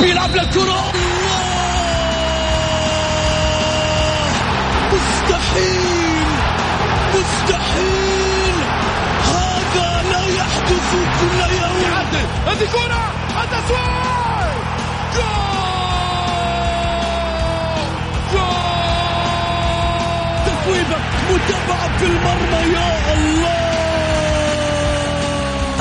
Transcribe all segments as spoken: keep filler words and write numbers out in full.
بيلعب للكرة، مستحيل مستحيل، هذا لا يحدث كل يوم. يعدل هذه كرة التسويق، جول جول، تسويبة متابعة في المرمى، يا الله.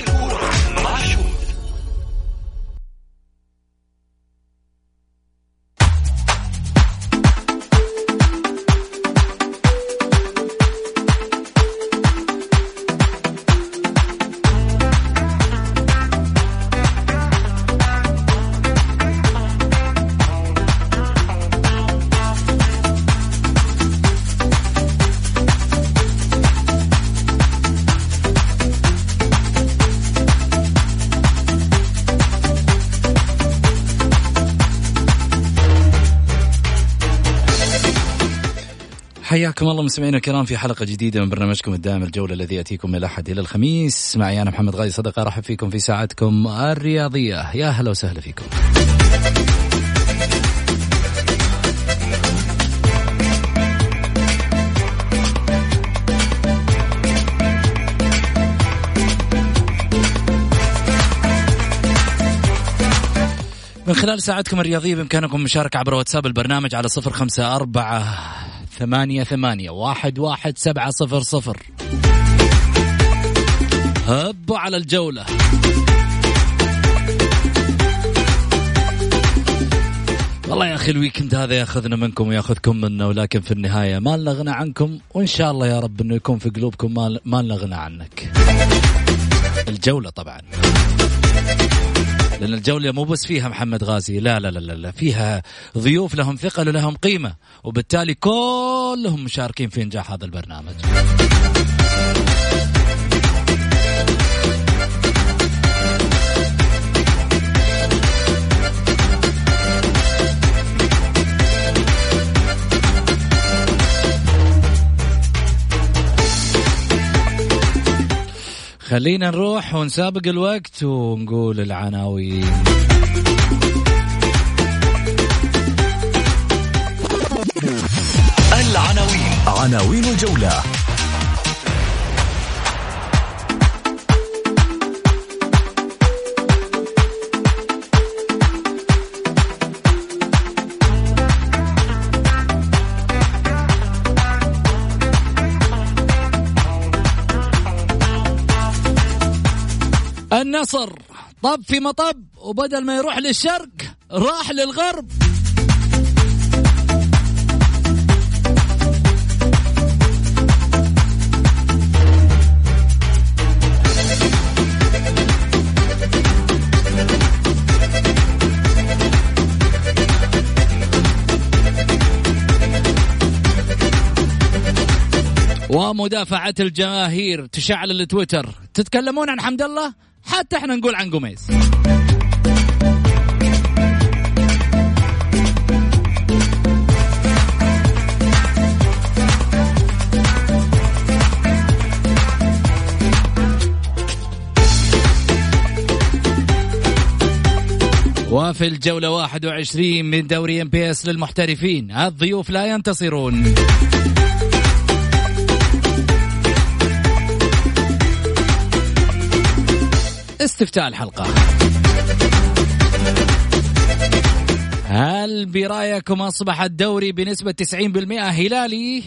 الكورة مع شود. حياكم الله مستمعينا الكرام في حلقة جديدة من برنامجكم الدائم الجولة الذي يأتيكم من الأحد إلى الخميس. معي أنا محمد غالي صدقة، أرحب فيكم في ساعتكم الرياضية. يا أهلا وسهلا فيكم. من خلال ساعتكم الرياضية بإمكانكم مشاركة عبر واتساب البرنامج على صفر خمسة أربعة ثمانية ثمانية واحد واحد سبعة صفر صفر. هبوا على الجولة. والله يا أخي الويكند هذا يأخذنا منكم ويأخذكم منا، ولكن في النهاية ما لنا غنى عنكم، وإن شاء الله يا رب أنه يكون في قلوبكم ما لنا غنى عنك. الجولة طبعا، لأن الجولة مو بس فيها محمد غازي، لا لا لا لا، فيها ضيوف لهم ثقل ولهم قيمة، وبالتالي كلهم مشاركين في إنجاح هذا البرنامج. خلينا نروح ونسابق الوقت ونقول العناوين. العناوين، عناوين الجولة. النصر طب في مطب، وبدل ما يروح للشرق راح للغرب. ومدافعة الجماهير تشعل التويتر، تتكلمون عن حمد الله؟ حتى احنا نقول عن غوميس. وفي الجولة واحد وعشرين من دوري ان بي اس للمحترفين، الضيوف لا ينتصرون. استفتاء الحلقة، هل برأيكم أصبح الدوري بنسبة تسعين بالمئة هلالي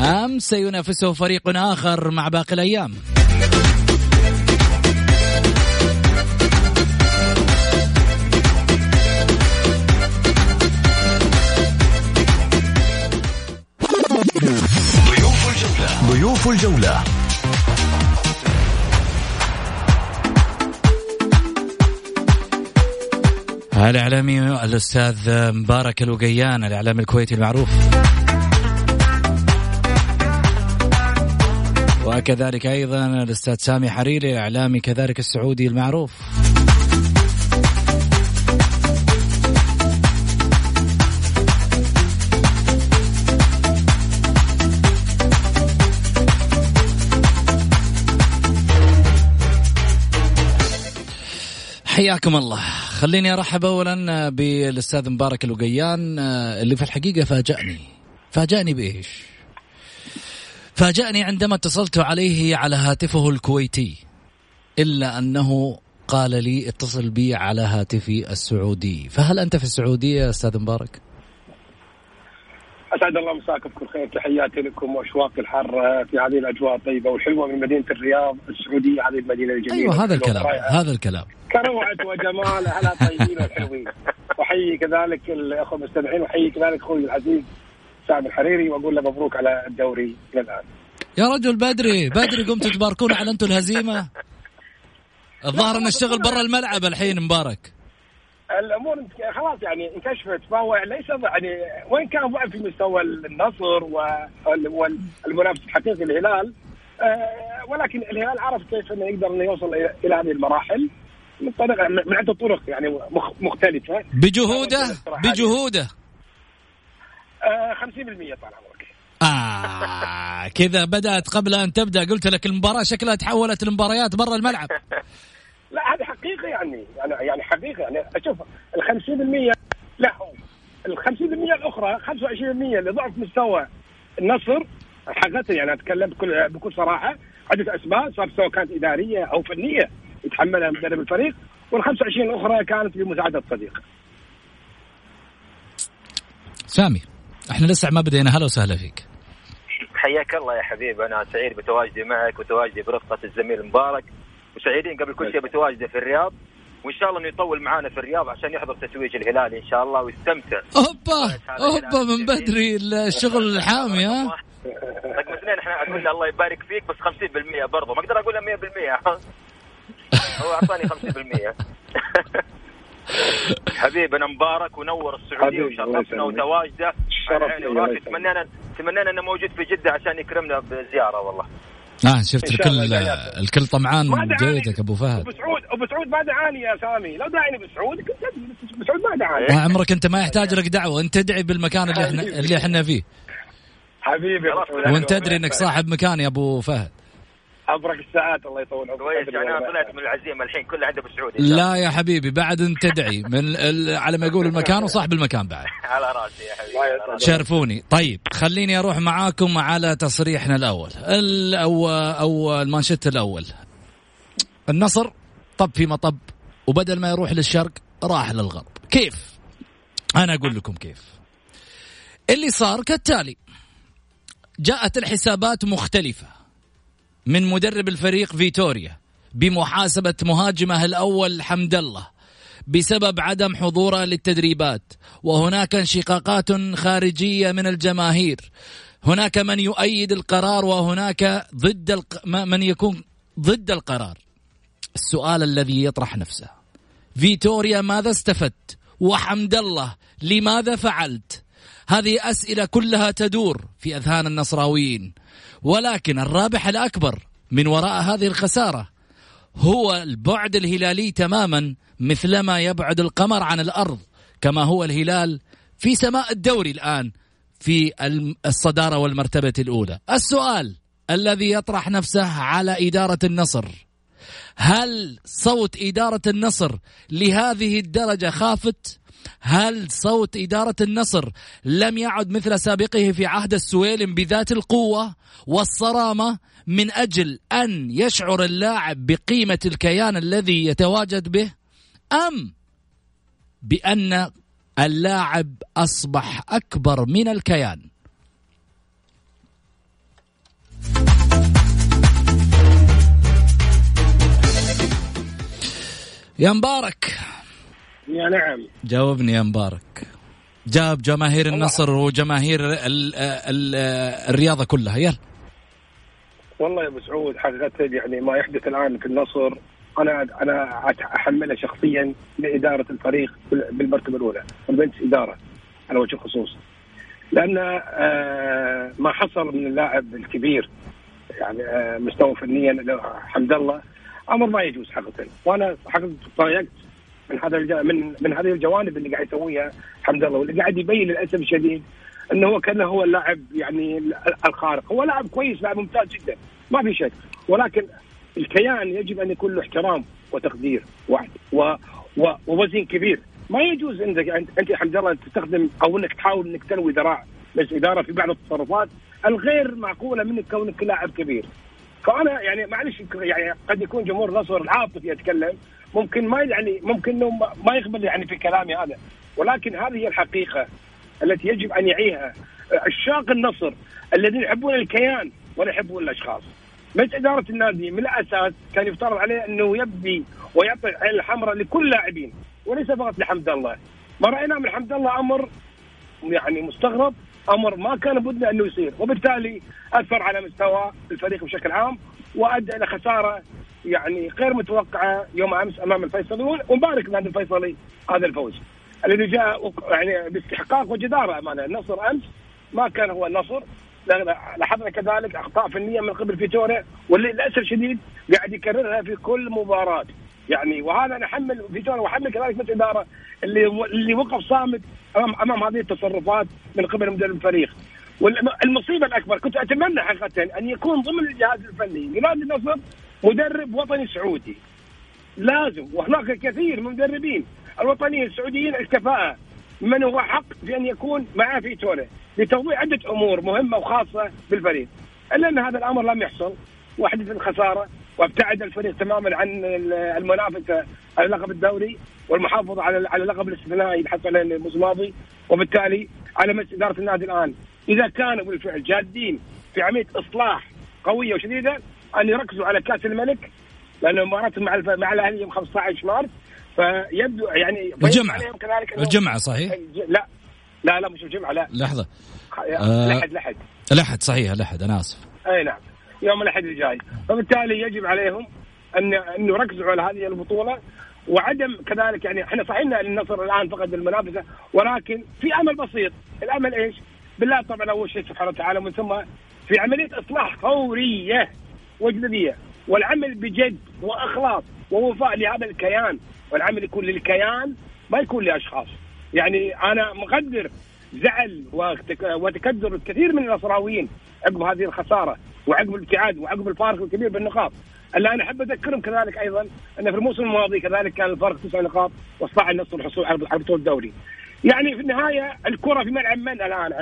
أم سينافسه فريق آخر مع باقي الأيام؟ ضيوف الجولة، ضيوف الجولة. الإعلامي الأستاذ مبارك الوقيان، الإعلامي الكويتي المعروف، وكذلك أيضا الأستاذ سامي حريري الإعلامي كذلك السعودي المعروف. حياكم الله. خليني أرحب أولا بالأستاذ مبارك الوقيان اللي في الحقيقة فاجأني. فاجأني بإيش؟ فاجأني عندما اتصلت عليه على هاتفه الكويتي، إلا أنه قال لي اتصل بي على هاتفي السعودي. فهل أنت في السعودية أستاذ مبارك؟ أسعد الله مساكم بكل خير، تحياتي لكم وأشواقي الحر في هذه الأجواء الطيبة والحلوة من مدينة الرياض السعودية، هذه المدينة الجميلة. أيوة هذا الكلام، هذا الكلام كروعة وجمال أهلها الطيبين والحلوين. وحيي كذلك الأخوة المستمعين، وحيي كذلك أخوي العزيز سامي الحريري، وأقول له مبروك على الدوري إلى الآن. يا رجل بدري بدري قمتوا تباركون على أنتوا الهزيمة. الظاهر أن الشغل برا الملعب الحين مبارك، الأمور خلاص يعني انكشفت، فهو ليس يعني وين كان ضعف في مستوى النصر والمنافس الحقيقي الهلال، ولكن الهلال عرف كيف أنه يقدر أنه يوصل إلى هذه المراحل من طريقة من عدة طرق يعني مختلفة، بجهوده بجهوده خمسين بالمئة طال عمرك. آه كذا بدأت قبل أن تبدأ، قلت لك المباراة شكلها تحولت المباريات برا الملعب. لا هذه حقيقة يعني يعني حقيقة يعني أشوف الخمسين بالمية، لا الخمسين بالمية الأخرى خمسة وعشرين بالمية لضعف مستوى النصر حقيقة، يعني أتكلم بكل بكل صراحة عدة أسباب، صار سواء كانت إدارية أو فنية يتحملها مدرب الفريق، والخمسة وعشرين الأخرى كانت بمساعدة صديق. سامي إحنا لسه ما بدينا، هلا وسهلا فيك. حياك الله يا حبيبي، أنا سعيد بتواجدي معك وتواجدي برفقة الزميل مبارك، وسعيدين قبل كل شيء بتواجده في الرياض، وإن شاء الله إنه يطول معانا في الرياض عشان يحضر تتويج الهلال إن شاء الله ويستمتع. أوبا أوبا من بدري الشغل الحامي. ها رقم اثنين إحنا أقول له الله يبارك فيك، بس خمسين بالمئة برضه ما أقدر أقول له مية بالمئة، هو أعطاني خمسين بالمئة. حبيبنا مبارك، ونور السعودية وشرفنا وتواجده، تمنينا تمنينا إنه موجود في جدة عشان يكرمنا بزيارة والله. آه شفت الكل الكل طمعان من جيتك أبو فهد. أبو سعود أبو سعود ما دعاني يا سامي، لو دعاني أبو سعود أبو سعود ما دعاني. عمرك أنت ما يحتاج لك دعوة، أنت تدعي بالمكان اللي إحنا اللي إحنا فيه. حبيبي وأنت تدري إنك صاحب مكان يا أبو فهد. أبرك الساعات الله يطول عمرك. كويس أنا طلعت من العزيمة الحين كل عند أبو سعود. لا يا حبيبي بعد أنت تدعي من على ما يقول المكان وصاحب المكان بعد. على رأسي يا حبيبي. شرفوني. طيب خليني أروح معاكم على تصريحنا الأول أو أو المانشيت الأول. النصر طب في مطب، وبدل ما يروح للشرق راح للغرب. كيف؟ أنا أقول لكم كيف. اللي صار كالتالي، جاءت الحسابات مختلفة من مدرب الفريق فيتوريا بمحاسبة مهاجمه الأول حمد الله بسبب عدم حضوره للتدريبات، وهناك انشقاقات خارجية من الجماهير، هناك من يؤيد القرار وهناك ضد الق... من يكون ضد القرار. السؤال الذي يطرح نفسه، فيتوريا ماذا استفدت؟ وحمد الله لماذا فعلت؟ هذه أسئلة كلها تدور في أذهان النصراويين، ولكن الرابح الأكبر من وراء هذه الخسارة هو البعد الهلالي تماما، مثلما يبعد القمر عن الأرض كما هو الهلال في سماء الدوري الآن في الصدارة والمرتبة الأولى. السؤال الذي يطرح نفسه على إدارة النصر، هل صوت إدارة النصر لهذه الدرجة خافت؟ هل صوت إدارة النصر لم يعد مثل سابقه في عهد السويلم بذات القوة والصرامة من أجل أن يشعر اللاعب بقيمة الكيان الذي يتواجد به، أم بأن اللاعب أصبح أكبر من الكيان؟ يا مبارك يا نعم، جاوبني يا مبارك. جاب جماهير النصر وجماهير ال ال الرياضة كلها. يلا والله يا أبو سعود حقيقة يعني ما يحدث الآن في النصر أنا أنا أحمله شخصيا لإدارة الفريق بالمرتبة الأولى والبنت إدارة على وجه الخصوص، لأن ما حصل من اللاعب الكبير يعني مستوى فنيا حمد الله امر ما يجوز حقيقه. وانا حقيقه تضايقت من هذا الج... من من هذه الجوانب اللي قاعد يسويها حمد الله، واللي قاعد يبين للاسف الشديد انه هو كان هو اللاعب يعني الخارق. هو لاعب كويس، لاعب ممتاز جدا ما في شك، ولكن الكيان يجب ان يكون له احترام وتقدير واحد و... و... ووزن كبير. ما يجوز انك انت يا حمد الله تستخدم او انك تحاول انك تلوي ذراع مجلس اداره في بعض التصرفات الغير معقوله منك كونك لاعب كبير. فانا يعني معلش يعني قد يكون جمهور النصر العاطفي يتكلم، ممكن ما يعني ممكن انه ما يقبل يعني في كلامي هذا، ولكن هذه هي الحقيقه التي يجب ان يعيها عشاق النصر الذين يحبون الكيان ولا يحبون الاشخاص. مجلس اداره النادي من الاساس كان يفترض عليه انه يبدي ويعطي العين الحمراء لكل لاعبين وليس فقط لحمد الله. ما راينا من حمد الله امر يعني مستغرب، امر ما كان بدنا انه يصير، وبالتالي اثر على مستوى الفريق بشكل عام وادى الى خساره يعني غير متوقعه يوم امس امام الفيصلي. ومبارك نادي الفيصلي هذا الفوز الذي جاء يعني باستحقاق وجداره امانه. النصر امس ما كان هو النصر، لاحظنا كذلك اخطاء فنيه من قبل فيتوريا واللي للاسف شديد قاعد يكررها في كل مباراه يعني. وهذا انا احمل فيتوريا واحمل كذلك مجلس الاداره اللي اللي وقف صامت امام امام هذه التصرفات من قبل مدرب الفريق. والمصيبه الاكبر كنت اتمنى حقيقه ان يكون ضمن الجهاز الفني لنادي النصر مدرب وطني سعودي لازم، وهناك كثير من المدربين الوطنيين السعوديين الكفاءه من هو حق بان يكون معاه فيتوريا لتوضيح عده امور مهمه وخاصه بالفريق، الا ان هذا الامر لم يحصل وحدث الخساره وابتعد الفريق تماما عن المنافسه على لقب الدوري والمحافظه على على اللقب الاستثنائي اللي حصل الموسم الماضي. وبالتالي على مجلس اداره النادي الان اذا كانوا بالفعل جادين في عمليه اصلاح قويه وشديده ان يركزوا على كاس الملك، لان مباراتهم مع مع الاهلي يوم خمسة عشر مارس فيبدو يعني الجمعه الجمعه صحيح؟ لا لا لا مش الجمعه، لا لحظه لحد لحد لحد صحيح لحد انا اسف اي نعم يوم الأحد الجاي. فبالتالي يجب عليهم أن أن يركزوا على هذه البطولة وعدم كذلك يعني إحنا صحيحنا النصر الآن فقد المنافسة، ولكن في أمل بسيط. الأمل إيش؟ بالله طبعا أول شيء سبحانه وتعالى، ومن ثم في عملية إصلاح فورية وجدية والعمل بجد وإخلاص ووفاء لهذا الكيان، والعمل يكون للكيان ما يكون لأشخاص. يعني أنا مقدر زعل وتكدر الكثير من النصراويين عقب هذه الخسارة وعقب الابتعاد وعقب الفارق الكبير بالنقاط. الا انا احب اذكرهم كذلك ايضا ان في الموسم الماضي كذلك كان الفارق تسع نقاط واستطاع النصر الحصول على بطولة الدوري. يعني في النهايه الكره في ملعب من الان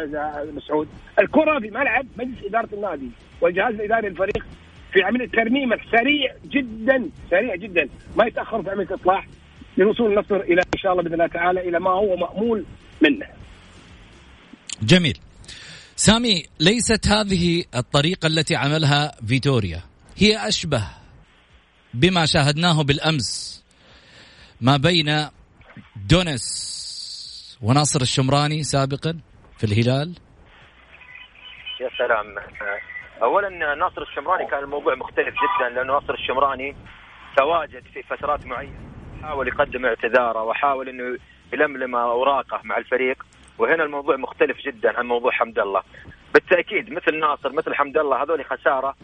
مسعود؟ الكره في ملعب مجلس اداره النادي والجهاز الاداري للفريق في عمليه ترميمه سريع جدا سريع جدا، ما يتاخر في عمليه اصلاح لوصول النصر الى ان شاء الله باذن الله تعالى الى ما هو مامول منه. جميل سامي، ليست هذه الطريقة التي عملها فيتوريا، هي أشبه بما شاهدناه بالأمس ما بين دونس وناصر الشمراني سابقا في الهلال. يا سلام، أولا ناصر الشمراني كان الموضوع مختلف جدا، لأنه ناصر الشمراني تواجد في فترات معينة حاول يقدم اعتذاره وحاول أنه يلملم أوراقه مع الفريق، وهنا الموضوع مختلف جدا عن موضوع حمد الله. بالتأكيد مثل ناصر مثل حمد الله هذول خسارة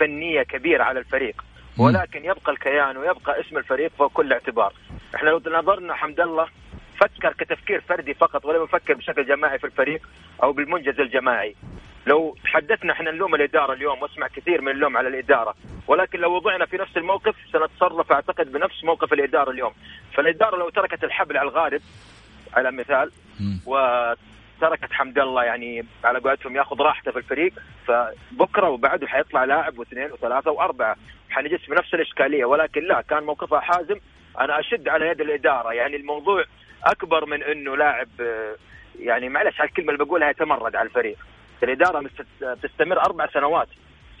فنية كبيرة على الفريق، ولكن يبقى الكيان ويبقى اسم الفريق فوق كل اعتبار. احنا لو نظرنا حمد الله فكر كتفكير فردي فقط ولم يفكر بشكل جماعي في الفريق أو بالمنجز الجماعي. لو تحدثنا احنا نلوم الإدارة اليوم واسمع كثير من اللوم على الإدارة، ولكن لو وضعنا في نفس الموقف سنتصرف أعتقد بنفس موقف الإدارة اليوم. فالإدارة لو تركت الحبل على الغارب على مثال وتركت حمد الله يعني على قولتهم ياخذ راحته في الفريق، فبكره وبعده حيطلع لاعب واثنين وثلاثه واربعه حنجلس بنفس الاشكاليه. ولكن لا، كان موقفها حازم. انا اشد على يد الاداره، يعني الموضوع اكبر من انه لاعب يعني معلش على الكلمه اللي بقولها يتمرد على الفريق. الاداره بتستمر اربع سنوات،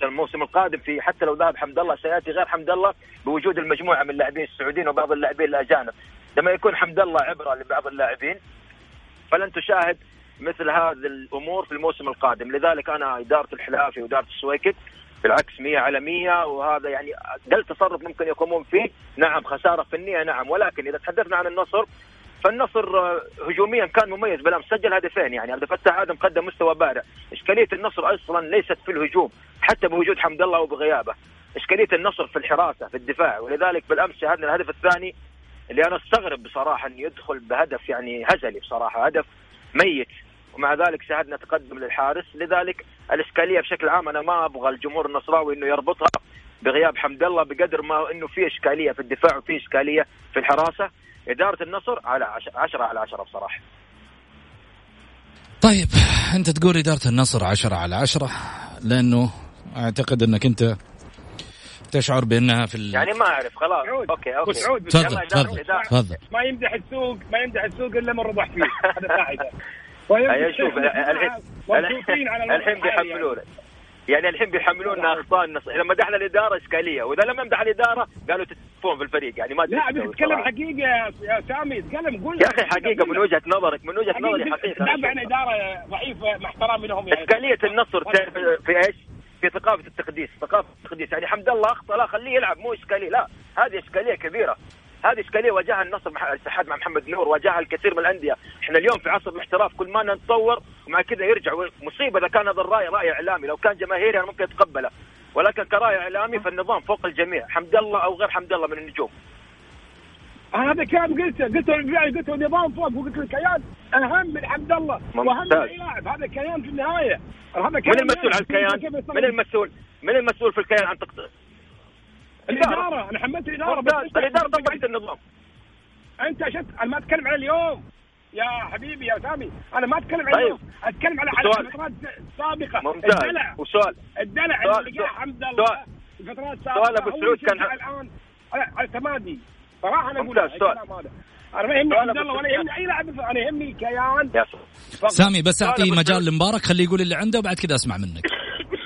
الموسم القادم في حتى لو ذهب حمد الله سياتي غير حمد الله بوجود المجموعه من اللاعبين السعوديين وبعض اللاعبين الاجانب. لما يكون حمد الله عبره لبعض اللاعبين فلن تشاهد مثل هذه الأمور في الموسم القادم. لذلك أنا إدارة الحلافي وإدارة السويكت بالعكس مية على مية، وهذا يعني أقل تصرف ممكن يقومون فيه. نعم خسارة فنية نعم، ولكن إذا تحدثنا عن النصر فالنصر هجوميا كان مميز بالامس، سجل هدفين، يعني عبد الفتاح آدم قدم مستوى بارع. إشكالية النصر أصلا ليست في الهجوم حتى بوجود حمد الله وبغيابه، إشكالية النصر في الحراسة في الدفاع، ولذلك بالامس شاهدنا الهدف الثاني اللي أنا استغرب بصراحة أن يدخل بهدف يعني هزلي بصراحة، هدف ميت، ومع ذلك شاهدنا تقدم للحارس. لذلك الإشكالية بشكل عام أنا ما أبغى الجمهور النصراوي إنه يربطها بغياب حمد الله بقدر ما إنه في إشكالية في الدفاع وفي إشكالية في الحراسة. إدارة النصر على عشرة على عشرة بصراحة. طيب أنت تقول إدارة النصر عشرة على عشرة لأنه أعتقد أنك أنت تشعر بأنها في ال... يعني ما أعرف خلاص. عود. أوكي أوكي. عود. تفضل تفضل تفضل. ما يمدح السوق ما يمدح السوق إلا من ربح فيه. هذا قاعدة. أي شوف الحين الحين بيحملون يعني الحين بيحملونا أخطاء النصر، لما مدحنا الإدارة إشكالية، وإذا لما مدح الإدارة قالوا تتفون في الفريق يعني ما. لا بتتكلم حقيقة يا سامي، تتكلم قول يا أخي حقيقة من وجهة نظرك، من وجهة نظري حقيقة. طبعا إدارة ضعيفة مع احترامي لهم. إشكالية النصر في إيش؟ في ثقافة التقديس، ثقافة التقديس يعني حمد الله أخطأ لا خليه يلعب مو إشكالية، لا هذه إشكالية كبيرة، هذه إشكالية واجهها النصر مع الاتحاد مع محمد نور، واجهها الكثير من الأندية. إحنا اليوم في عصر الاحتراف كل ما نتطور ومع كذا يرجع مصيبة. إذا كان هذا الرأي رأي إعلامي لو كان جماهيري أنا ممكن أتقبله، ولكن كرأي إعلامي فالنظام فوق الجميع، حمد الله أو غير حمد الله من النجوم. هذا كلام قلته قلته قلته النظام فوق، وقلت الكيان أهم من حمد الله وأهم من اللاعب، هذا كيان في النهاية. هذا كيان. من المسؤول عن الكيان؟ من المسؤول من المسؤول في الكيان عن تقدير الإدارة؟ أنا حملت الإدارة بس الإدارة ضبطت النظام. أنت شفت أنا ما أتكلم على اليوم يا حبيبي يا سامي، أنا ما أتكلم على اليوم، أتكلم على فترات سابقة. الدلع وسؤال الدلع اللي جاء حمد الله فترات سابقة. سؤال أبو سعود كان الآن على تمادي صراحة. أنا أقول السؤال أنا ما يهمني حمد الله ولا يهمني أي لاعب، أنا يهمني كيان. سامي بس أعطيه مجال لمبارك خليه يقول اللي عنده وبعد كده أسمع منك.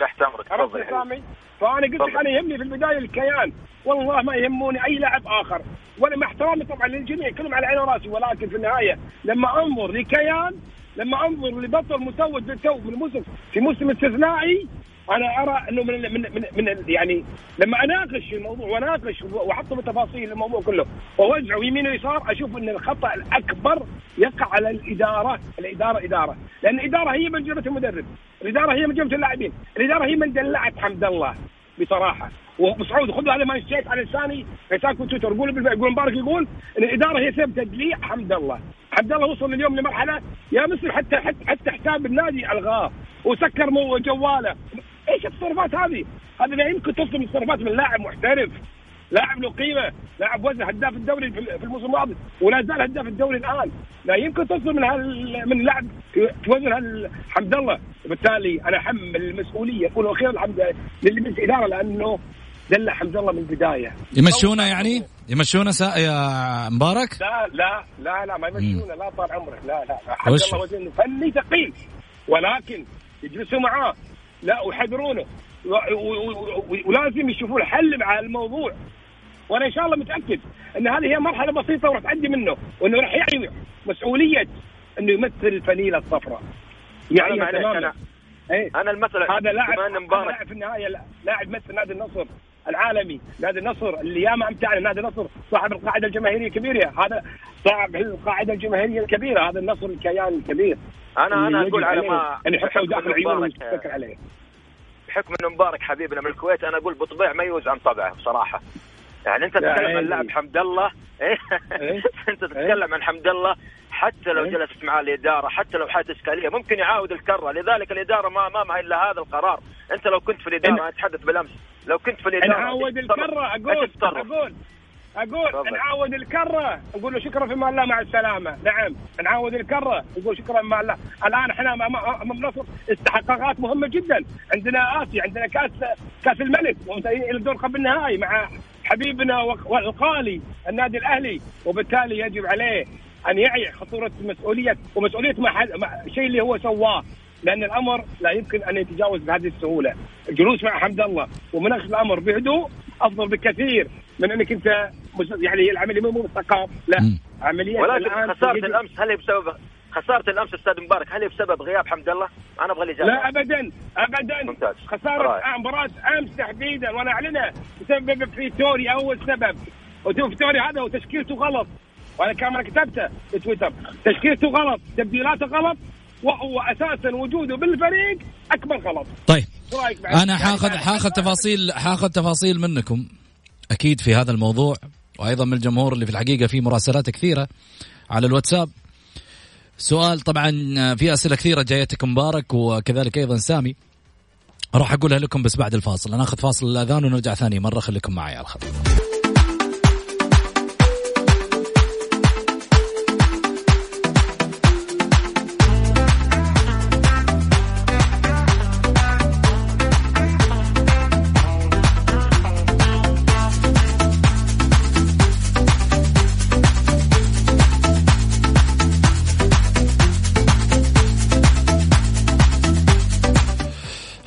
تحت أمرك تفضل يا سامي. فأنا قلت لك أنا يهمني في البداية الكيان، والله ما يهموني أي لاعب آخر، ولا مع احترامي طبعا للجميع كلهم على عيني وراسي، ولكن في النهاية لما أنظر لكيان، لما أنظر لبطل متوج بالتو من موسم في موسم استثنائي، أنا أرى أنه من من من, من يعني لما أناقش الموضوع وأناقش وأحط بالتفاصيل الموضوع كله ووزعه يمين ويسار، أشوف أن الخطأ الأكبر يقع على الإدارة. الإدارة إدارة، لأن الإدارة هي من جبهة المدرب، الإدارة هي من جبهة اللاعبين، الإدارة هي من دلعت حمد الله بصراحة. وبسعود خذوا هذا ما نشيت على لساني حسابكم تويتر، قولوا بالفعل مبارك يقول أن الإدارة هي سبب تدليع حمد الله. حمد الله وصل اليوم لمرحلة يا مصر حتى حتى, حتى حساب النادي ألغاه وسكر مو جواله. ايش التصرفات هذه؟ هذا لا يمكن تصدم التصرفات من لاعب محترف، لاعب له قيمه، لاعب وزن هداف الدوري في الموسم الماضي ولا زال هداف الدوري الان، لا يمكن تصدم من هال... من لاعب توزن هال... حمد الله. بالتالي انا حمل المسؤوليه اقول خير الحمد لله للي الاداره، لانه دل حمد الله من البدايه. يمشونا يعني يمشونا سا... يا مبارك؟ لا لا لا لا ما يمشونا، لا طال عمرك. لا لا حمد الله وزنه فني ثقيل، ولكن يجلسوا معاه لا وحذرونه ولازم يشوفوا الحل مع الموضوع. وانا ان شاء الله متاكد ان هذه هي مرحله بسيطه وراح تعدي منه، وانه راح يعي مسؤوليه انه يمثل الفنيله الصفراء. يعني انا ايه انا المثل هذا لاعب في النهايه، لاعب مثل نادي النصر العالمي، نادي النصر اللي يا ما امتعنا، نادي النصر صاحب القاعده الجماهيريه الكبيره، هذا صاحب القاعده الجماهيريه الكبيره، هذا النصر الكيان الكبير. انا انا اقول على ما ان يحطوا داخل العيون ويتفكر عليه حكم انه مبارك حبيبنا من الكويت، انا اقول بطبيعه ما يوز عن طبعه بصراحه. يعني انت تتكلم عن لاعب حمد الله انت تتكلم عن حمد الله حتى لو جلست مع الاداره، حتى لو حالت اشكاليه ممكن يعاود الكره. لذلك الاداره ما امامها الا هذا القرار. انت لو كنت في الاداره اتحدث بالامس، لو كنت في الاداره نعاود الكره. اقول اقول اقول نعاود الكره، نقول له شكرا فيما الله مع السلامه. نعم نعاود الكره، نقول شكرا فيما الله. الان احنا امام النصر استحقاقات مهمه جدا، عندنا آسيا، عندنا كاس كاس الملك، ومتاهلين الى دور قبل النهائي مع حبيبنا والقالي النادي الاهلي. وبالتالي يجب عليه ان يعي خطوره المسؤوليه ومسؤوليه الشيء اللي هو سواه، لان الامر لا يمكن ان يتجاوز بهذه السهوله. الجلوس مع حمد الله ومناقشه الامر بهدوء افضل بكثير من انك انت يعني العمليه مو بالثقافه، لا عمليه. ولكن خساره الامس هل هي بسبب خساره الامس استاذ مبارك؟ هل هي بسبب غياب حمد الله؟ انا ابغى الاجابه. لا ابدا ابدا ممتاز. خساره مباراه امس تحديدا وانا اعلنها بسبب فيتوريا، اول سبب وتو فيتوريا هذا وتشكيلته غلط، وانا كمان كتبته في تويتر، تشكيلته غلط، تبديلاته غلط، واساسا وجوده بالفريق اكبر غلط. طيب انا حاخذ حاخذ تفاصيل حاخذ تفاصيل منكم اكيد في هذا الموضوع، وايضا من الجمهور اللي في الحقيقه في مراسلات كثيره على الواتساب. سؤال طبعا في اسئله كثيره جايتك مبارك وكذلك ايضا سامي، راح اقولها لكم بس بعد الفاصل. انا اخذ فاصل الاذان ونرجع ثاني مره، خليكم معي على الخط.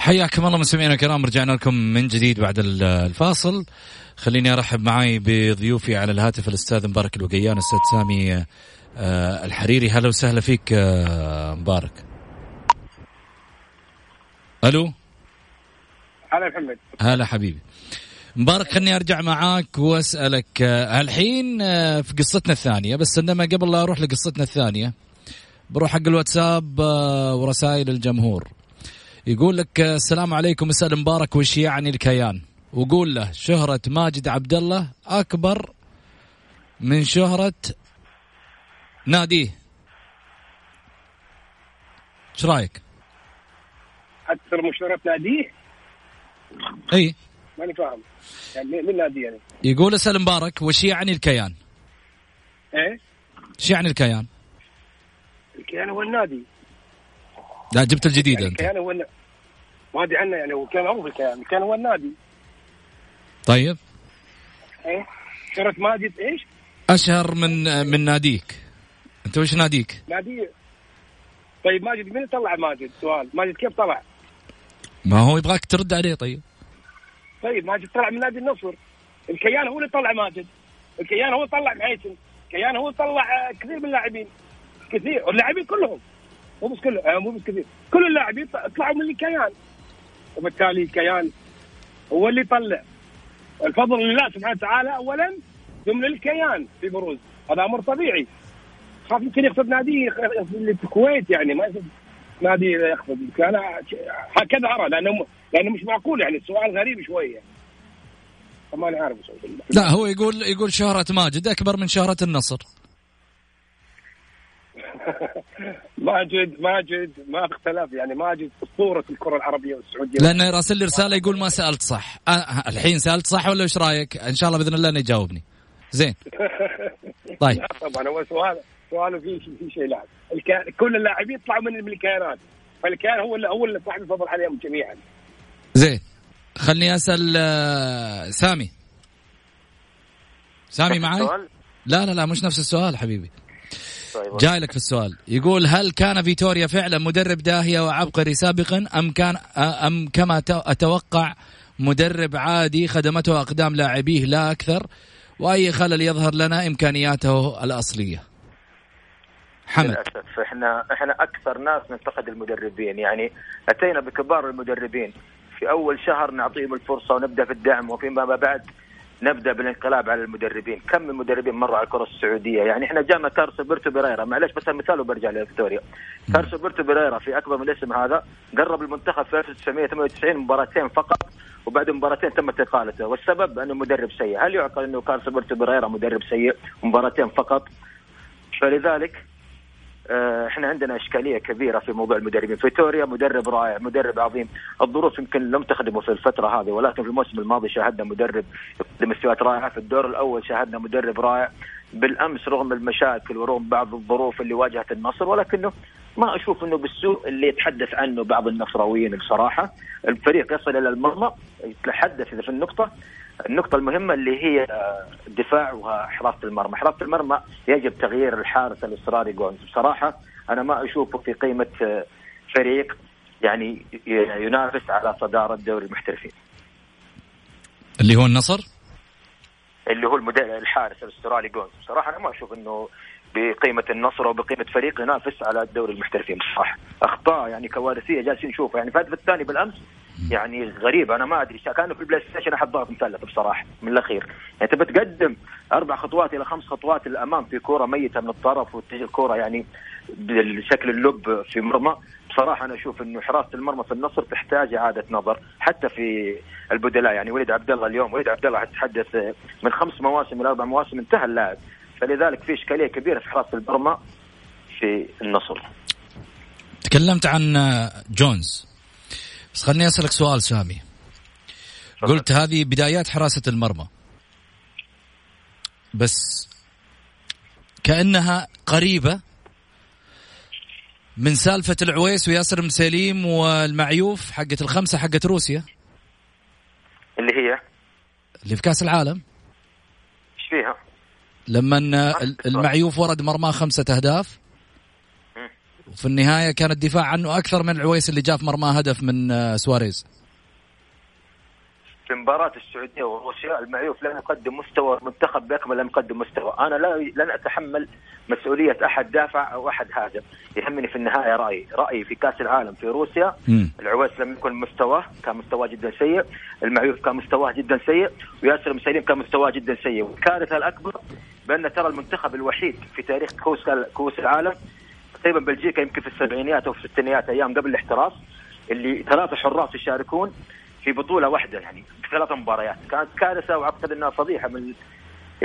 حياكم الله مستمعينا الكرام، رجعنا لكم من جديد بعد الفاصل. خليني أرحب معي بضيوفي على الهاتف الأستاذ مبارك الوقيان، الأستاذ سامي الحريري. هلا وسهلا فيك مبارك. ألو، هلا محمد. هلا حبيبي مبارك، خليني أرجع معاك وأسألك الحين في قصتنا الثانية، بس إنما قبل لا أروح لقصتنا الثانية بروح حق الواتساب ورسائل الجمهور. يقول لك السلام عليكم، اسأل مبارك وش يعني الكيان، وقول له شهرة ماجد عبد الله أكبر من شهرة ناديه. ايش رأيك؟ أكثر من شهرة ناديه؟ اي ماني فاهم يعني من ناديه يعني. يقول اسأل مبارك وش يعني الكيان. ايه ايش يعني الكيان؟ الكيان هو النادي. لا جبت الجديد يعني. الكيان هو نادي عنا يعني، هو كان معروف الكيان، كان هو النادي. طيب ايه شهرة ماجد ايش؟ اشهر من من ناديك انت، وش ناديك؟ نادي. طيب ماجد مين طلع ماجد؟ سؤال ماجد كيف طلع؟ ما هو يبغاك ترد عليه. طيب طيب ماجد طلع من نادي النصر، الكيان هو اللي طلع ماجد، الكيان هو طلع محسن، الكيان هو طلع كثير من اللاعبين، كثير اللاعبين كلهم، مو بس كله مو بس كثير، كل اللاعبين طلعوا من الكيان، وبالتالي الكيان هو اللي طلع. الفضل لله سبحانه وتعالى أولا ضمن الكيان في بروز، هذا أمر طبيعي. خاف يمكن يقصد نادي في الكويت يعني، ما نادي يقصد الكيان، هكذا أرى، لأنه لأنه مش معقول يعني، السؤال غريب شوية ما أنا عارف. لا هو يقول يقول شهرة ماجد أكبر من شهرة النصر. ماجد ماجد ما اختلاف يعني، ماجد أسطورة الكرة العربية والسعودية. لأنه راسل لي رسالة يقول ما سألت صح. أه الحين سألت صح ولا إيش رأيك؟ إن شاء الله بإذن الله نجاوبني زين. طيب طبعا هو سؤال سؤاله في في شيء لاعب، كل اللاعبين يطلعوا من الكيانات، فالكيان هو اللي هو اللي صاحب الفضل عليهم جميعا. زين خلني أسأل سامي. سامي معي؟ لا لا لا مش نفس السؤال حبيبي، جاي لك في السؤال. يقول هل كان فيتوريا فعلا مدرب داهية وعبقري سابقا، أم كان أم كما أتوقع مدرب عادي خدمته أقدام لاعبيه لا أكثر، وأي خلل يظهر لنا إمكانياته الأصلية؟ حمد للأسف إحنا إحنا أكثر ناس ننتقد المدربين يعني، أتينا بكبار المدربين في أول شهر نعطيهم الفرصة ونبدأ في الدعم، وفيما بعد نبدأ بالانقلاب على المدربين. كم من مدربين مرة على الكرة السعودية يعني، إحنا جانا كارسو بيرتو بيرايرا، معلش بس المثال وبرجع لفيتوريا. كارسو بيرتو بيرايرا في أكبر من الاسم هذا قرب المنتخب في ألف وتسعمائة وثمانية وتسعين مباراتين فقط، وبعد مباراتين تمت إقالته، والسبب أنه مدرب سيء. هل يعقل أنه كارسو بيرتو بيرايرا مدرب سيء مباراتين فقط؟ فلذلك احنا عندنا إشكالية كبيرة في موضوع المدربين. فيتوريا مدرب رائع، مدرب عظيم، الظروف يمكن لم تخدمه في الفترة هذه، ولكن في الموسم الماضي شاهدنا مدرب يقدم مستويات رائعة، في الدور الأول شاهدنا مدرب رائع. بالأمس رغم المشاكل ورغم بعض الظروف اللي واجهت النصر، ولكنه ما أشوف أنه بالسوء اللي يتحدث عنه بعض النصراويين. بصراحة الفريق يصل إلى المرمى، يتحدث إذا في النقطة النقطة المهمة اللي هي الدفاع وحراسة المرمى. حراسة المرمى يجب تغيير الحارس الإصراري جونز، بصراحة أنا ما أشوفه في قيمة فريق يعني ينافس على صدارة دوري المحترفين اللي هو النصر، اللي هو المدافع الحارس الإصراري جونز. بصراحة أنا ما أشوف إنه بقيمة النصر وبقيمة فريق ينافس على الدوري المحترفين. صح أخطاء يعني كوارثية جالسين نشوفها يعني، في الهدف الثاني بالأمس يعني غريب. انا ما ادري كانه في البلاي ستيشن احد ضغط مثلث بصراحه من الاخير. يعني تبي تقدم اربع خطوات الى خمس خطوات للامام في كوره ميته من الطرف وتجي الكوره يعني بالشكل اللب في مرمى. بصراحه انا اشوف انه حراسه المرمى في النصر تحتاج اعاده نظر حتى في البدلاء. يعني وليد عبد الله اليوم وليد عبد الله تحدث من خمس مواسم الى اربع مواسم انتهى اللاعب، فلذلك في اشكاليه كبيره في حراسه المرمى في النصر. تكلمت عن جونز، بس خلني أسألك سؤال سامي. قلت هذه بدايات حراسة المرمى، بس كأنها قريبة من سالفة العويس وياسر مسليم والمعيوف حقة الخمسة حقة روسيا اللي هي اللي في كأس العالم. إيش فيها؟ لما المعيوف ورد مرمى خمسة أهداف، وفي النهاية كان الدفاع عنه أكثر من العويس اللي جاف مرمى هدف من سواريز. في مباراة السعودية وروسيا المعيوف لم يقدم مستوى، منتخب بأكمل لم يقدم مستوى. أنا لا لن أتحمل مسؤولية أحد دافع أو أحد هاجم، يهمني في النهاية رأيي. رأيي في كأس العالم في روسيا م. العويس لم يكن مستواه، كان مستواه جدا سيء. المعيوف كان مستواه جدا سيء، وياسر مسليم كان مستواه جدا سيء. والكارثة الأكبر بأن ترى المنتخب الوحيد في تاريخ كأس كأس العالم تقريبا بلجيكا يمكن في السبعينيات أو في الستينيات أيام قبل الاحتراف، اللي ثلاثة حراس يشاركون في بطولة واحدة يعني ثلاثة مباريات. كانت كارثة وأعتقد أنها فضيحة من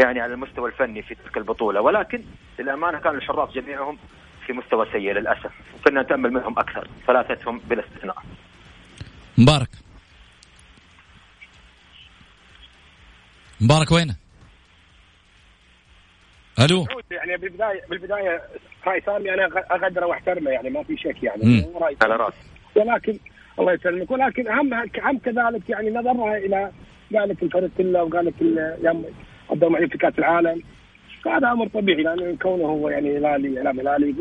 يعني على المستوى الفني في تلك البطولة، ولكن للأمانة كان الحراس جميعهم في مستوى سيء للأسف، وكنا نتأمل منهم أكثر ثلاثتهم بلا استثناء. مبارك مبارك وينه؟ الو يعني بالبدايه بالبدايه هاي سامي انا اقدر واحترمه يعني ما في شك يعني رايي على راسي، ولكن الله يسلمك ولكن اهم اهم كذلك يعني نظرها الى قالت الفرتيلا وقالت يوم قدم معي في كاس العالم هذا امر طبيعي لانه كونه هو يعني هلالي اعلام هلالي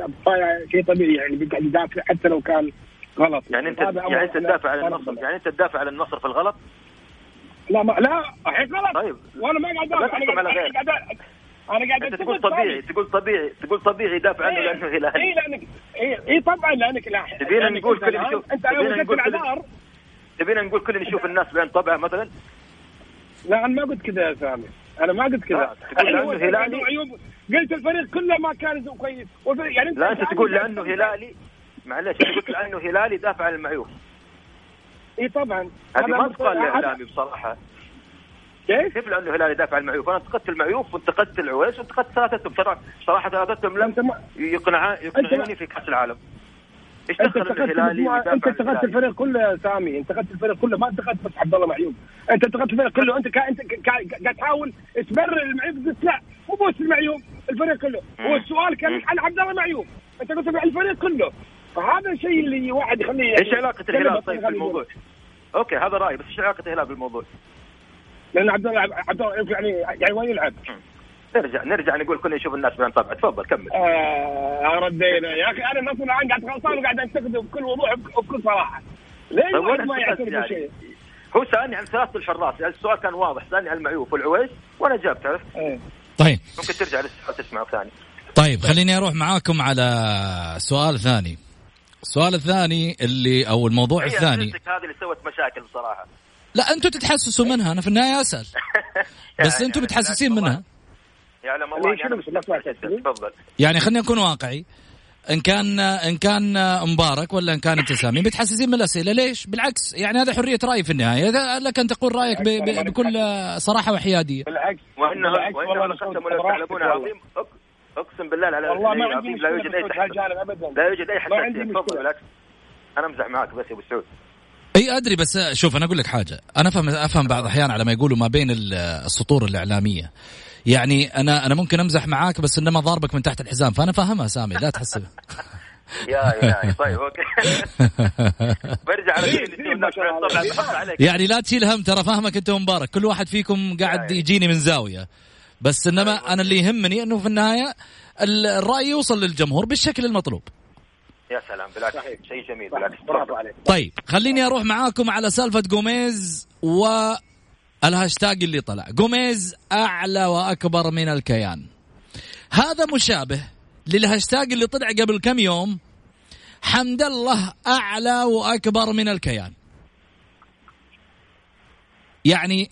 شيء طبيعي يعني بيقعد يدافع حتى لو كان غلط. يعني انت يعني انت تدافع على النصر، يعني انت تدافع على النصر في الغلط؟ لا ما لا الحين غلط. طيب. وانا ما قاعد ادافع، انا قاعد تقول طبيعي تقول طبيعي تقول طبيعي يدافع عنه لانه هلالي. اي لانك اي طبعا لانك لا تبينا نقول كل نشوف تبينا نقول كل نشوف الناس بين طبعه مثلا. لا انا ما قلت كذا يا سامي، انا ما قلت كذا. تقول لانه هلالي، قلت الفريق كله ما كان كويس يعني. لا انت تقول لانه هلالي، معلش انت قلت لانه هلالي دافع عن المعيوف. اي طبعا هذه ما تقال للاعلامي بصراحه. كيف لأنه هلال يدافع المعيوف؟ أنا انتقدت المعيوف وانتقدت العويس وانتقدت ثلاثتهم، صراحة ثلاثتهم لم يقنع يقنعوني في كأس العالم. إيش دخل الهلالي؟ أنت انتقدت الفريق كله سامي، انتقدت الفريق كله ما انتقدت بس عبد الله معيوف، أنت انتقدت الفريق كله. أنت كا أنت قاعد تحاول تبرر المعيوف، قلت لا مو بس المعيوف الفريق كله، هو السؤال كان عن عبد الله معيوف، أنت قلت الفريق كله، فهذا الشيء اللي واحد يخليه يعني. إيش علاقة الهلال طيب بالموضوع؟ أوكي هذا رأي، بس إيش علاقة الهلال بالموضوع؟ لأن عبد الله عبد الله يعني يعني وين يلعب؟ نرجع نرجع نقول كنا نشوف الناس بين طبعا. تفضل كمل. آه ردينا يا أخي أنا نص العام قاعد غلطان وقاعد أنتقده بكل وضوح وبكل صراحة. ليه ما يعترف يعني. بشيء؟ هو سألني عن ثلاثة الحراس، السؤال كان واضح، سألني عن المعيوف والعويس وأنا جاوبت تعرف. آه. طيب. ممكن ترجع تسمع ثاني. طيب خليني أروح معاكم على سؤال ثاني. السؤال الثاني اللي أو الموضوع الثاني. هذه اللي سوت مشاكل بصراحة. لا أنتوا تتحسسوا منها، أنا في النهاية أسأل بس أنتوا بتحسسين منها يعني. الله يعني خلينا نكون واقعي، إن كان إن كان مبارك ولا إن كان أنت سامي بتحسسين من الأسئلة ليش؟ بالعكس يعني هذا حرية رأي في النهاية، إذا لك أن تقول رأيك ب... ب... بكل صراحة وحيادية. بالعكس وإنه وإنه قسم ولا تعلمون عظيم، أقسم بالله على العظيم لا يوجد أي تحسس، لا يوجد أي حساسية. بالعكس أنا أمزح معك بس يا أبو سعود. اي ادري بس شوف انا اقول لك حاجه، انا افهم افهم بعض الاحيان على ما يقولوا ما بين السطور الاعلاميه. يعني انا انا ممكن امزح معاك بس انما ضاربك من تحت الحزام، فانا فاهمها سامي لا تحسبها. يا يا طيب اوكي برجع على طبعا يعني لا تشيل هم، ترى فاهمك انت ومبارك كل واحد فيكم قاعد يجيني من زاويه، بس انما انا اللي يهمني انه في النهايه الراي يوصل للجمهور بالشكل المطلوب. يا سلام بالعكس شيء جميل بالعكس. طيب خليني أروح معاكم على سالفة غوميز والهاشتاج اللي طلع غوميز أعلى وأكبر من الكيان. هذا مشابه للهاشتاج اللي طلع قبل كم يوم حمد الله أعلى وأكبر من الكيان. يعني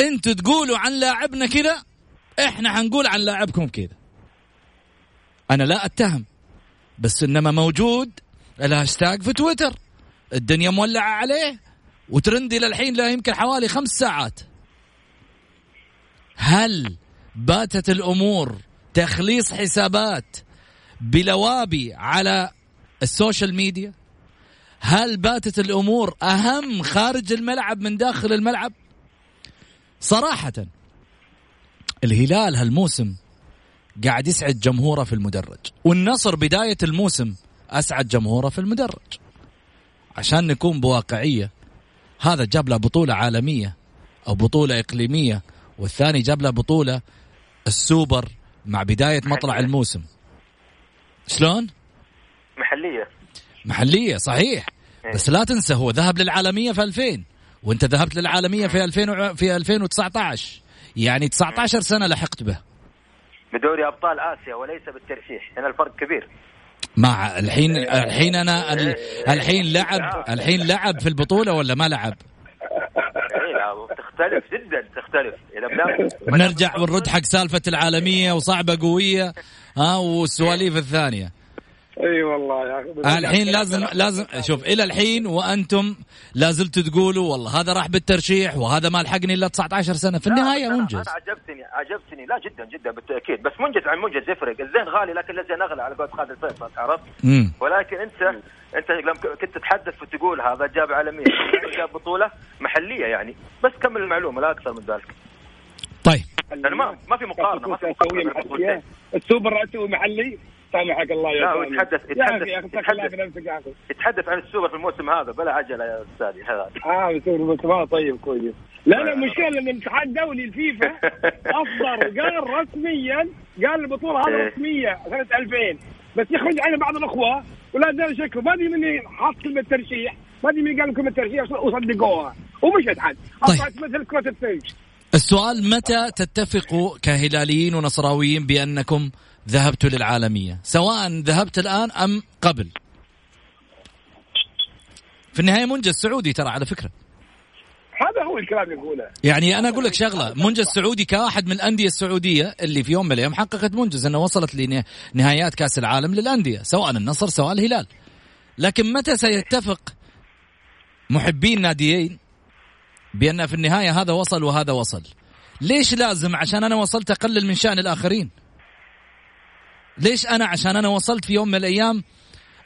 انتوا تقولوا عن لاعبنا كذا احنا هنقول عن لاعبكم كذا. انا لا اتهم، بس انما موجود الهاشتاج في تويتر، الدنيا مولعه عليه وترندي للحين لا يمكن حوالي خمس ساعات. هل باتت الامور تخليص حسابات بلوابي على السوشيال ميديا؟ هل باتت الامور اهم خارج الملعب من داخل الملعب؟ صراحه الهلال هالموسم قاعد يسعد جمهوره في المدرج، والنصر بدايه الموسم اسعد جمهوره في المدرج. عشان نكون بواقعيه، هذا جاب له بطوله عالميه او بطوله اقليميه، والثاني جاب له بطوله السوبر مع بدايه مطلع الموسم. شلون؟ محليه محلية صحيح، بس لا تنسى هو ذهب للعالمية في ألفين وانت ذهبت للعالمية في ألفين وتسعة عشر، يعني تسعة عشر سنة لحقت به بدوري أبطال آسيا وليس بالترشيح. هنا الفرق كبير. مع الحين الحين أنا الحين لعب الحين لعب في البطولة ولا ما لعب؟ تختلف جدا، تختلف. نرجع ونرد حق سالفة العالمية وصعبة قوية ها والسواليف الثانية. اي والله يا اخي الحين لازم لازم شوف، الى الحين وانتم لازلتوا تقولوا والله هذا راح بالترشيح وهذا ما لحقني الا تسعة عشر سنه. في النهايه منجز. انا عجبتني عجبتني لا جدا جدا بالتاكيد، بس منجز عن منجز يفرق. الزين غالي لكن الزين اغلى على قولة خالد الفيصل، عرفت؟ ولكن انت انت لما كنت تتحدث وتقول هذا جاب عالميه جاب بطوله محليه، يعني بس كمل المعلومه لا اكثر من ذلك. طيب انا ما ما في مقارنه، ما في مقارنه. السوبر راتوي محلي، سامحك الله يا سامي. يتحدث يتحدث يتحدث, يتحدث عن السوبر في الموسم هذا بلا عجله يا استاذي. هذا اه السوبر الموسم. طيب كويس. لا لا مشكله ان الاتحاد الدولي الفيفا اصدر قال رسميا، قال البطوله هذه رسميه سنه ألفين، بس يخرج عنه بعض الاخوه ولا دار شكله. ما ادري من حاط كلمه ترشيح، ما ادري من قال كلمه ترشيح وصدقوها ومش اتحاد اصلا مثل كره السله. السؤال متى تتفقوا كهلاليين ونصراويين بانكم ذهبتوا للعالمية، سواء ذهبت الآن أم قبل؟ في النهاية منجز سعودي ترى على فكرة. هذا هو الكلام يقوله. يعني أنا أقول لك شغلة، منجز سعودي كواحد من الأندية السعودية اللي في يوم من الأيام حققت منجز أنه وصلت لنهايات كأس العالم للأندية، سواء النصر سواء الهلال. لكن متى سيتفق محبين ناديين بأن في النهاية هذا وصل وهذا وصل؟ ليش لازم عشان أنا وصلت أقلل من شأن الآخرين؟ ليش أنا عشان أنا وصلت في يوم من الأيام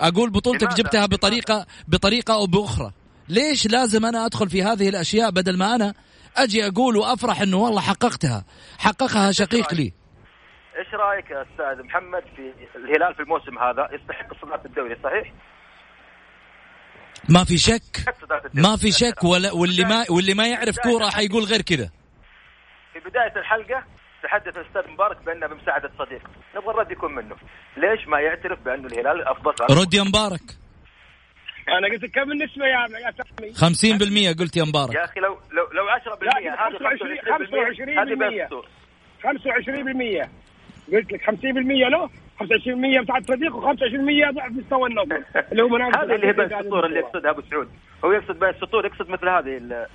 أقول بطولتك جبتها بطريقة بطريقة أو بأخرى؟ ليش لازم أنا أدخل في هذه الأشياء بدل ما أنا أجي أقول وأفرح إنه والله حققتها حققها شقيق لي؟ إيش رأيك يا أستاذ محمد في الهلال في الموسم هذا يستحق صدارة الدوري صحيح؟ ما في شك، ما في شك. ولا واللي ما واللي ما يعرف كورة حيقول غير كذا. في بداية الحلقة تحدث الأستاذ مبارك بأنه بمساعدة صديق، نبغى الرد يكون منه. ليش ما يعترف بأنه الهلال أفضل؟ رد يا مبارك. أنا قلت كم النسبة يا سامي؟ خمسين بالمئة قلت يا مبارك. يا أخي لو لو لو عشرة بالمئة هذا خمسة وعشرين بالمئة خمسة وعشرين بالمئة قلت لك خمسين بالمئة له خمسة وعشرين بالمئة مساعدة صديق وخمسة وعشرين بالمئة ضعف مستوى النظر اللي هو منافس. هذا اللي هي السطور اللي يقصدها أبو سعود، هو يقصد بين السطور، يقصد مثل هذه.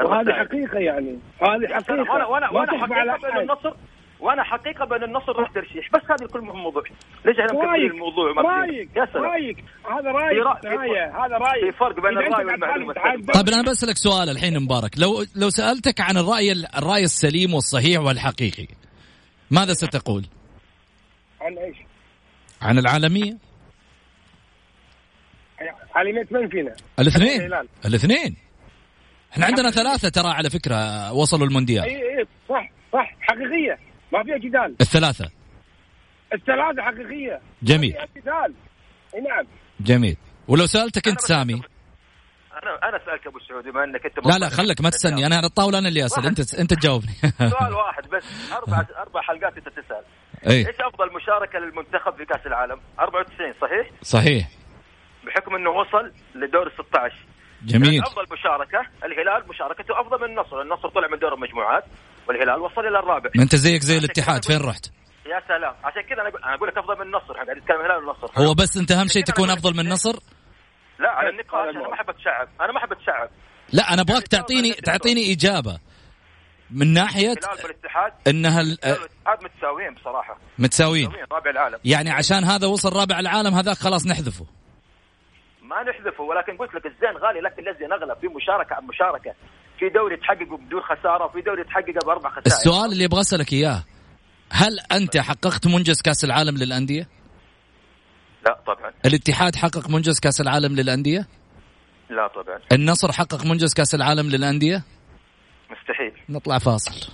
وهذه حقيقة، يعني هذه حقيقة. وأنا وأنا وأنا حقيقة بأن النصر وأنا حقيقة بأن النصر راح ترشيح، بس هذا الكل مهم موضوع. ليش إحنا مكملين الموضوع؟ رأيك رأيك هذا رأيك هذا رأيك في فرق بين الرأي والمعلومة. طيب أنا بسألك سؤال الحين مبارك، لو لو سألتك عن الرأي الرأي السليم والصحيح والحقيقي ماذا ستقول؟ عن إيش؟ عن العالمية. عالمية من فينا؟ الاثنين الاثنين. احنا عندنا ثلاثة ترى على فكرة وصلوا المونديال. اي اي صح صح، حقيقية ما فيها جدال. الثلاثة الثلاثة حقيقية. جميل. جدال. نعم. جميل. ولو سألتك انت سامي، انا انا اسالك ابو سعود بما انك انت لا لا خليك ما تسالني انا على الطاولة، انا اللي اسال، انت انت تجاوبني. سؤال واحد بس، اربع اربع حلقات انت تسال. ايش افضل مشاركة للمنتخب في كأس العالم؟ أربعة وتسعين صحيح؟ صحيح. بحكم انه وصل لدور ستة عشر. جميل. أفضل مشاركة الهلال، مشاركته أفضل من النصر. النصر طلع من دور المجموعات والهلال وصل إلى الرابع. أنت زيك زي الاتحاد، فين رحت؟ يا سلام، عشان كذا أنا أقول لك أفضل من النصر. إحنا قاعد نتكلم الهلال والنصر. هو بس أنت أهم شيء تكون أفضل من النصر؟ لا على النقاش، أنا ما أحب أتشعب، أنا ما أحب أتشعب. لا أنا أبغاك تعطيني تعطيني إجابة من ناحية إنها الاتحاد متساويين بصراحة متساويين رابع العالم. يعني عشان هذا وصل رابع العالم هذاك خلاص نحذفه. ما نحذفه ولكن قلت لك الزين غالي لكن الزين أغلى، في مشاركة عن مشاركة، في دوري تحققه بدون خسارة وفي دوري تحققه بأربع خسائر. السؤال اللي أبغى أسألك إياه، هل أنت حققت منجز كأس العالم للأندية؟ لا طبعا. الاتحاد حقق منجز كأس العالم للأندية؟ لا طبعا. النصر حقق منجز كأس العالم للأندية؟ مستحيل. نطلع فاصل.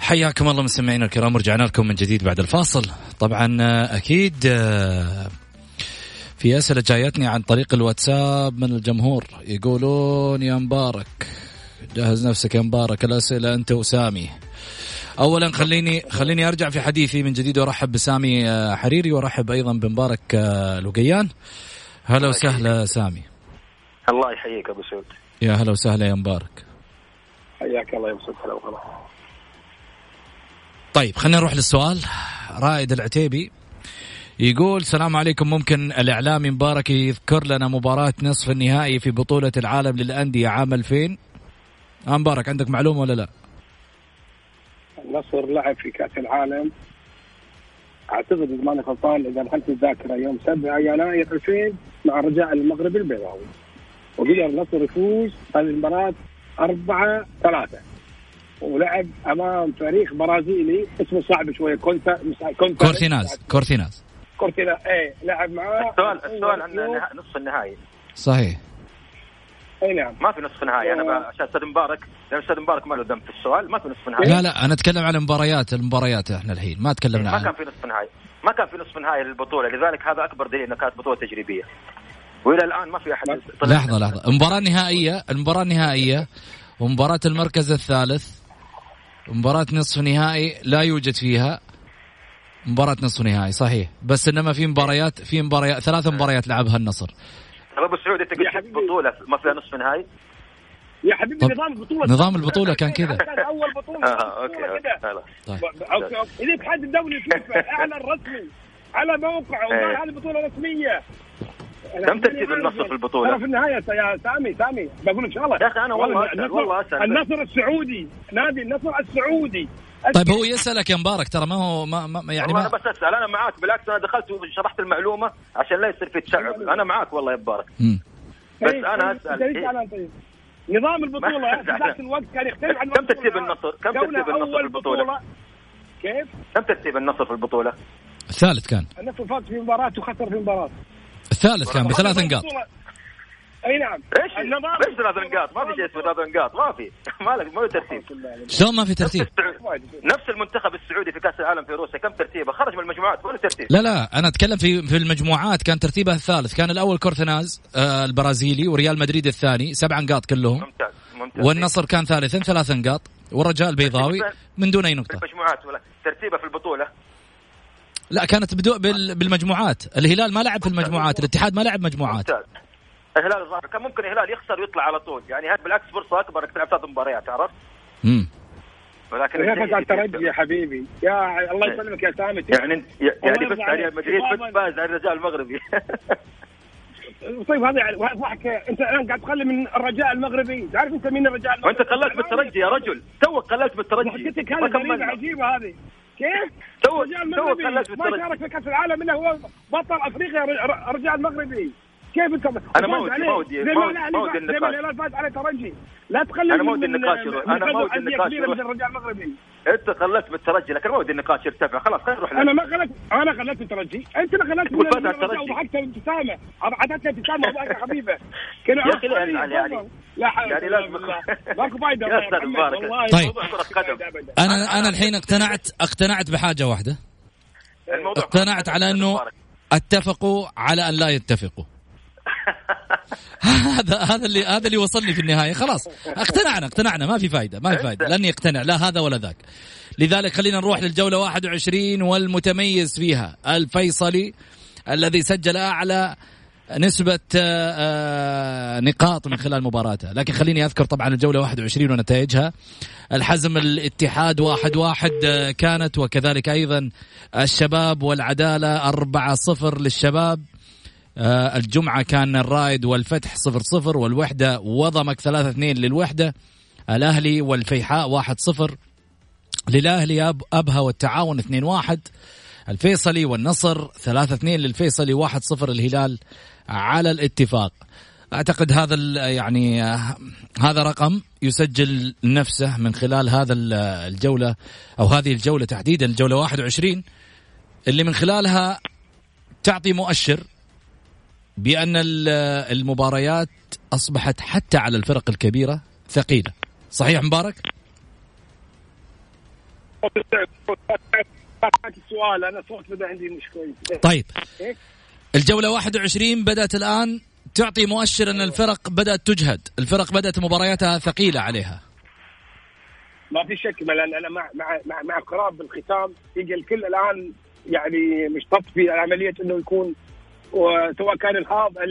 حياكم الله مستمعينا الكرام، ورجعنا لكم من جديد بعد الفاصل. طبعا أكيد في أسئلة جايتني عن طريق الواتساب من الجمهور يقولون يا مبارك جهز نفسك يا مبارك الأسئلة أنت وسامي. أولا خليني خليني أرجع في حديثي من جديد وأرحب بسامي حريري وأرحب أيضا بمبارك الوقيان. هلا وسهلا سامي. الله يحييك أبو سعود. يا هلا وسهلا يا مبارك. حياك الله يا أبو سعود. هلا وسهلا. طيب خلينا نروح للسؤال. رائد العتيبي يقول السلام عليكم، ممكن الإعلامي مبارك يذكر لنا مباراة نصف النهائي في بطولة العالم للأندية عام ألفين؟ آه مبارك عندك معلومة ولا لا؟ النصر لعب في كأس العالم أعتقد إذا ماني غلطان إذا دخلت الذاكرة يوم سبعة يناير ألفين مع رجاء المغرب البيضاوي، وقدر النصر يفوز هذه المباراة أربعة ثلاثة، ولعب امام فريق برازيلي اسمه صعب شويه كونتا كونتا كورتيناس كورتيناس كورتيناس ايه لعب معاه. السؤال السؤال عن نصف النهائي صحيح؟ اي نعم. ما في نصف نهائي. انا عشان استاذ مبارك لان استاذ مبارك ما له ذنب في السؤال. ما في نصف نهائي. لا لا انا اتكلم على المباريات المباريات احنا الحين ما تكلمنا عن ما كان في نصف نهائي ما كان في نصف نهائي للبطوله، لذلك هذا اكبر دليل انها كانت بطوله تجريبيه والى الان ما في احد. لحظه لحظه المباراه النهائيه المباراه النهائيه ومباراه المركز الثالث، مباراة نصف نهائي لا يوجد فيها مباراة نصف نهائي صحيح، بس إنما في مباريات في مباريات ثلاث مباريات لعبها النصر. طب أبو سعود أنت قلت بطولة ما فيها نصف نهائي يا حبيبي. نظام البطولة نظام البطولة كان كذا. أول بطولة آه أوكي أوكي إذا حد دولي فيفا أعلن رسمي على موقعه وقال هذه بطولة رسمية. كم ترتيب النصر في البطولة؟ في النهاية يا سامي سامي بقول إن شاء الله. يا أخي أنا والله أسأل والله أسأل النصر السعودي، نادي النصر السعودي. طيب هو يسألك يا مبارك ترى ما هو ما, ما يعني ما أنا بس أسأل. أنا معاك بالعكس، أنا دخلت وشرحت المعلومة عشان لا يصير في تشعب. أنا معاك والله يا مبارك بس أنا أسأل نظام البطولة ذات الوقت كان يختلف عن كم ترتيب النصر كم ترتيب النصر في البطولة كيف كم ترتيب النصر في البطولة؟ الثالث كان. النصر فاز في مباراة وخسر في مباراة. الثالث كان بثلاث نقاط. اي نعم. ايش ايش ثلاث نقاط؟ ما في شيء اسمه ثلاث نقاط. ما في مالك ما له ترتيب. شلون ما في ترتيب؟ نفس المنتخب السعودي في كاس العالم في روسيا كم ترتيبه؟ خرج من المجموعات ولا ترتيب. لا لا انا اتكلم في في المجموعات كان ترتيبها الثالث. كان الاول كورتيناز آه البرازيلي وريال مدريد الثاني سبع نقاط كلهم. ممتاز ممتاز. والنصر كان ثالثا ثلاث نقاط والرجاء البيضاوي من دون اي نقطه. المجموعات ولا ترتيبه في البطوله؟ لا كانت بدء بالمجموعات. الهلال ما لعب في المجموعات، الاتحاد ما لعب مجموعات. الهلال ظهر كان ممكن الهلال يخسر ويطلع على طول، يعني هذا بالعكس فرصه اكبر انك تلعب ثلاث مباريات عرفت. امم ولكن الترجي يا حبيبي يا الله يسلمك يا سامي يعني يعني بس ريال مدريد فاز على الرجاء المغربي. طيب هذا ضحك. انت الان قاعد تقلل من الرجاء المغربي. تعرف انت مين الرجاء المغربي؟ وانت قللت بالترجي يا رجل. توك قللت بالترجي. قلت لك هذه عجيبه هذه كيف؟ رجال مغربي ما شارك في كأس العالم إلا هو بطل أفريقيا رجال مغربي. كيف انت انا ما ودي ما ودي ما ودي النقاش على ترجي. لا تخلي انا ما ودي النقاش انا ما ودي النقاش الرجال المغربي انت خلت بالترجي لكن ما ودي النقاش يرتفع خلاص خلينا نروح. انا ما خلت انا خلت الترجي انت اللي خلت وضحكت الابتسامه عطتنا ابتسامه وضحكه خفيفه يا اخي يعني يعني لازم ماكو فايده والله. طيب انا انا الحين اقتنعت اقتنعت بحاجه واحده اقتنعت على انه اتفقوا على ان لا يتفقوا. هذا هذا اللي هذا اللي وصلني في النهايه خلاص اقتنعنا اقتنعنا ما في فايده ما في فايده لن يقتنع لا هذا ولا ذاك. لذلك خلينا نروح للجوله واحد وعشرين والمتميز فيها الفيصلي الذي سجل اعلى نسبه نقاط من خلال مباراته. لكن خليني اذكر طبعا الجوله واحد وعشرين ونتائجها. الحزم الاتحاد واحد واحد كانت وكذلك ايضا الشباب والعداله أربعة صفر للشباب. الجمعة كان الرايد والفتح صفر صفر والوحدة وضمك ثلاثة اثنين للوحدة. الأهلي والفيحاء واحد صفر للأهلي. أبها والتعاون اثنين واحد. الفيصلي والنصر ثلاثة اثنين للفيصلي واحد صفر الهلال على الاتفاق. أعتقد هذا يعني هذا رقم يسجل نفسه من خلال هذا الجولة أو هذه الجولة تحديدا الجولة واحد وعشرين اللي من خلالها تعطي مؤشر بأن المباريات أصبحت حتى على الفرق الكبيرة ثقيلة. صحيح مبارك؟ السؤال أنا صوت بدأ عندي مشكلة. طيب الجولة واحد وعشرين بدأت الآن تعطي مؤشر أن الفرق بدأت تجهد الفرق بدأت مبارياتها ثقيلة عليها. ما في شك لأن أنا مع مع مع قراب الختام يجي الكل الآن يعني مشتت في عملية إنه يكون وسواء كان الحاضر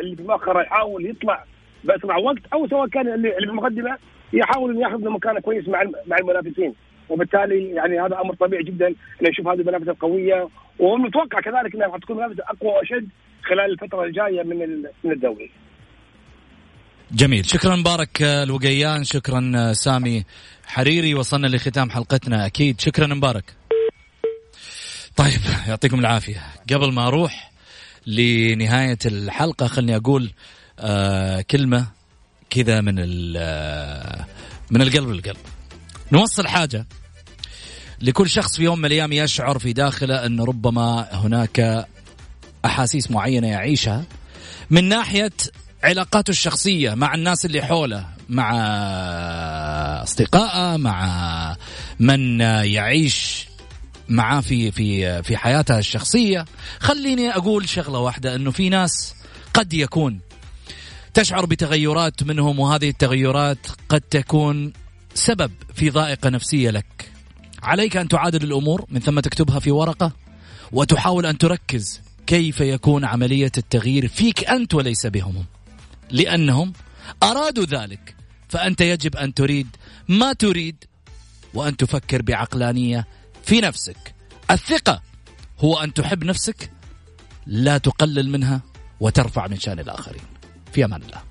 اللي بمؤخرة يحاول يطلع بأسرع وقت أو سواء كان اللي بالمقدمة يحاول أن يأخذ مكانه كويس مع مع المنافسين. وبالتالي يعني هذا أمر طبيعي جدا أن نشوف هذه المنافسة القوية ومتوقع كذلك أنها تكون منافسة أقوى وأشد خلال الفترة الجاية من من الدوري. جميل شكرا مبارك الوقيان شكرا سامي حريري. وصلنا لختام حلقتنا أكيد شكرا مبارك. طيب يعطيكم العافية. قبل ما أروح لنهاية الحلقة خلني أقول آه كلمة كذا من من القلب للقلب. نوصل حاجة لكل شخص في يوم من الأيام يشعر في داخله أن ربما هناك أحاسيس معينة يعيشها من ناحية علاقاته الشخصية مع الناس اللي حوله مع أصدقائه مع من يعيش معاه في في في حياتها الشخصية. خليني أقول شغلة واحدة أنه في ناس قد يكون تشعر بتغيرات منهم وهذه التغيرات قد تكون سبب في ضائقة نفسية لك. عليك أن تعادل الأمور من ثم تكتبها في ورقة وتحاول أن تركز كيف يكون عملية التغيير فيك أنت وليس بهم لأنهم أرادوا ذلك. فأنت يجب أن تريد ما تريد وأن تفكر بعقلانية في نفسك. الثقة هو أن تحب نفسك لا تقلل منها وترفع من شأن الآخرين. في أمان الله.